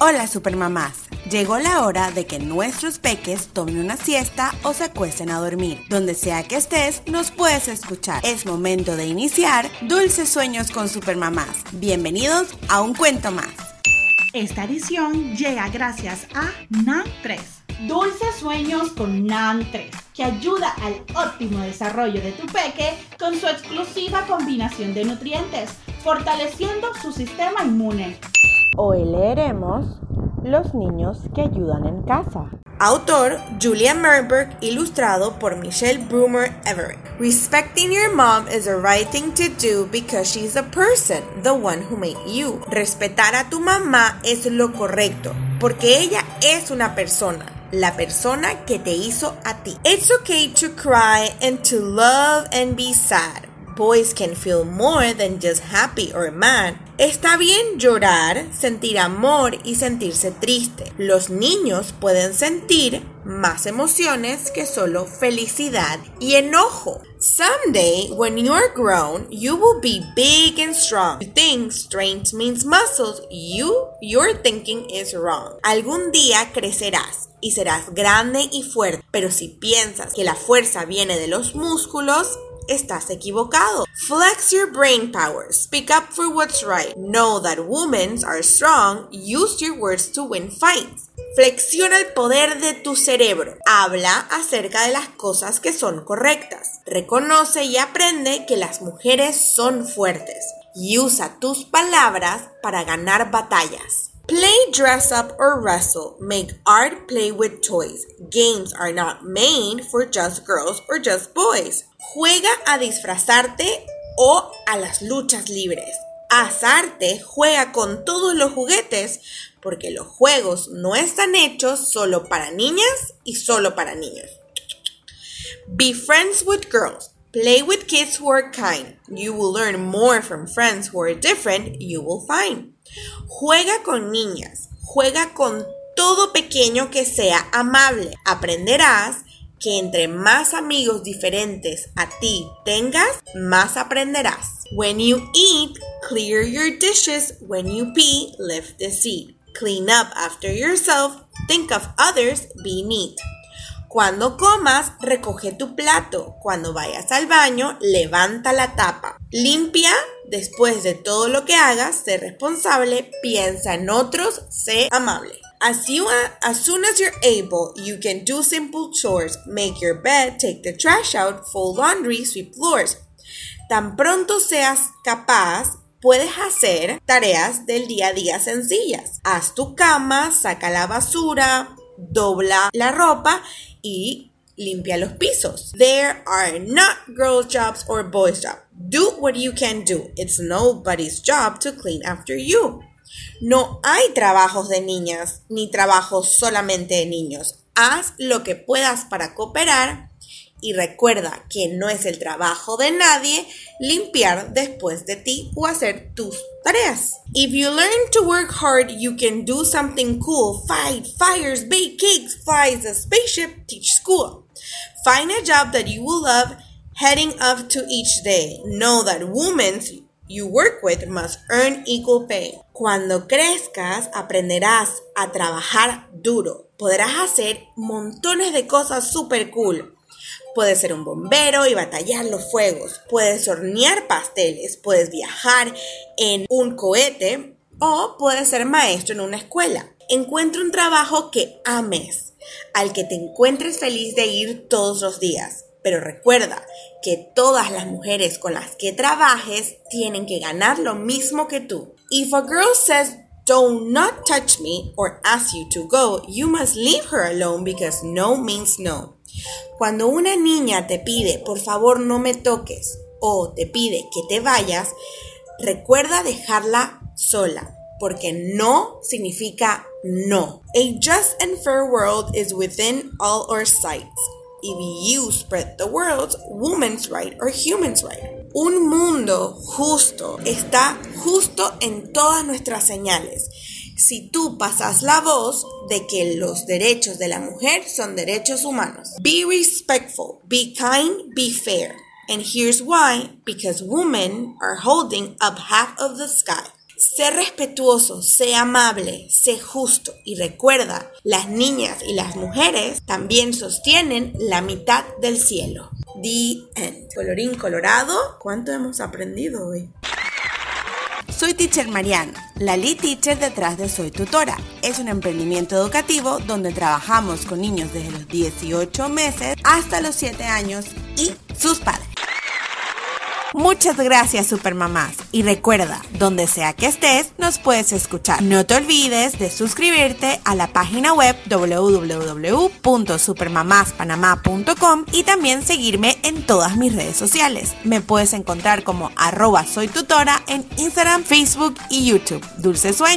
Hola supermamás, llegó la hora de que nuestros peques tomen una siesta o se acuesten a dormir. Donde sea que estés, nos puedes escuchar. Es momento de iniciar Dulces Sueños con Supermamás. Bienvenidos a un cuento más. Esta edición llega gracias a Nan 3. Dulces Sueños con Nan 3, que ayuda al óptimo desarrollo de tu peque con su exclusiva combinación de nutrientes, fortaleciendo su sistema inmune. Hoy leeremos Los niños que ayudan en casa. Autor Julia Merberg, ilustrado por Michelle Broomer Everett. Respecting your mom is the right thing to do because she's a person, the one who made you. Respetar a tu mamá es lo correcto, porque ella es una persona. La persona que te hizo a ti. It's okay to cry and to love and be sad. Boys can feel more than just happy or mad. Está bien llorar, sentir amor y sentirse triste. Los niños pueden sentir más emociones que solo felicidad y enojo. Someday, when you're grown, you will be big and strong. You think strength means muscles. Your thinking is wrong. Algún día crecerás y serás grande y fuerte. Pero si piensas que la fuerza viene de los músculos, estás equivocado. Flex your brain power. Speak up for what's right. Know that women are strong. Use your words to win fights. Flexiona el poder de tu cerebro. Habla acerca de las cosas que son correctas. Reconoce y aprende que las mujeres son fuertes. Y usa tus palabras para ganar batallas. Play, dress up, or wrestle. Make art, play with toys. Games are not made for just girls or just boys. Juega a disfrazarte o a las luchas libres. Haz arte, juega con todos los juguetes, porque los juegos no están hechos solo para niñas y solo para niños. Be friends with girls. Play with kids who are kind. You will learn more from friends who are different. You will find. Juega con niñas. Juega con todo pequeño que sea amable. Aprenderás que entre más amigos diferentes a ti tengas, más aprenderás. When you eat, clear your dishes. When you pee, lift the seat. Clean up after yourself. Think of others. Be neat. Cuando comas, recoge tu plato. Cuando vayas al baño, levanta la tapa. Limpia después de todo lo que hagas. Sé responsable. Piensa en otros. Sé amable. As soon as you're able, you can do simple chores. Make your bed, take the trash out, fold laundry, sweep floors. Tan pronto seas capaz, puedes hacer tareas del día a día sencillas. Haz tu cama, saca la basura, dobla la ropa y limpia los pisos. There are not girl jobs or boys jobs. Do what you can do. It's nobody's job to clean after you. No hay trabajos de niñas ni trabajos solamente de niños. Haz lo que puedas para cooperar y recuerda que no es el trabajo de nadie limpiar después de ti o hacer tus tareas. If you learn to work hard, you can do something cool. Fight fires, bake cakes, fly a spaceship, teach school. Find a job that you will love, heading up to each day. Know that women's you work with must earn equal pay. Cuando crezcas, aprenderás a trabajar duro. Podrás hacer montones de cosas super cool. Puedes ser un bombero y batallar los fuegos. Puedes hornear pasteles. Puedes viajar en un cohete. O puedes ser maestro en una escuela. Encuentra un trabajo que ames, al que te encuentres feliz de ir todos los días. Pero recuerda que todas las mujeres con las que trabajes tienen que ganar lo mismo que tú. If a girl says, "Do not touch me," or asks you to go, you must leave her alone because no means no. Cuando una niña te pide, por favor no me toques, o te pide que te vayas, recuerda dejarla sola, porque no significa no. A just and fair world is within all our sights. If you spread the world's woman's right or human's right. Un mundo justo está justo en todas nuestras señales. Si tú pasas la voz de que los derechos de la mujer son derechos humanos. Be respectful, be kind, be fair. And here's why, because women are holding up half of the sky. Sé respetuoso, sé amable, sé justo y recuerda, las niñas y las mujeres también sostienen la mitad del cielo. The end. Colorín colorado, ¿cuánto hemos aprendido hoy? Soy Teacher Mariana, la lead teacher detrás de Soy Tutora. Es un emprendimiento educativo donde trabajamos con niños desde los 18 meses hasta los 7 años y sus padres. Muchas gracias, supermamás. Y recuerda, donde sea que estés, nos puedes escuchar. No te olvides de suscribirte a la página web www.supermamaspanamá.com y también seguirme en todas mis redes sociales. Me puedes encontrar como @soytutora en Instagram, Facebook y YouTube. Dulces sueños.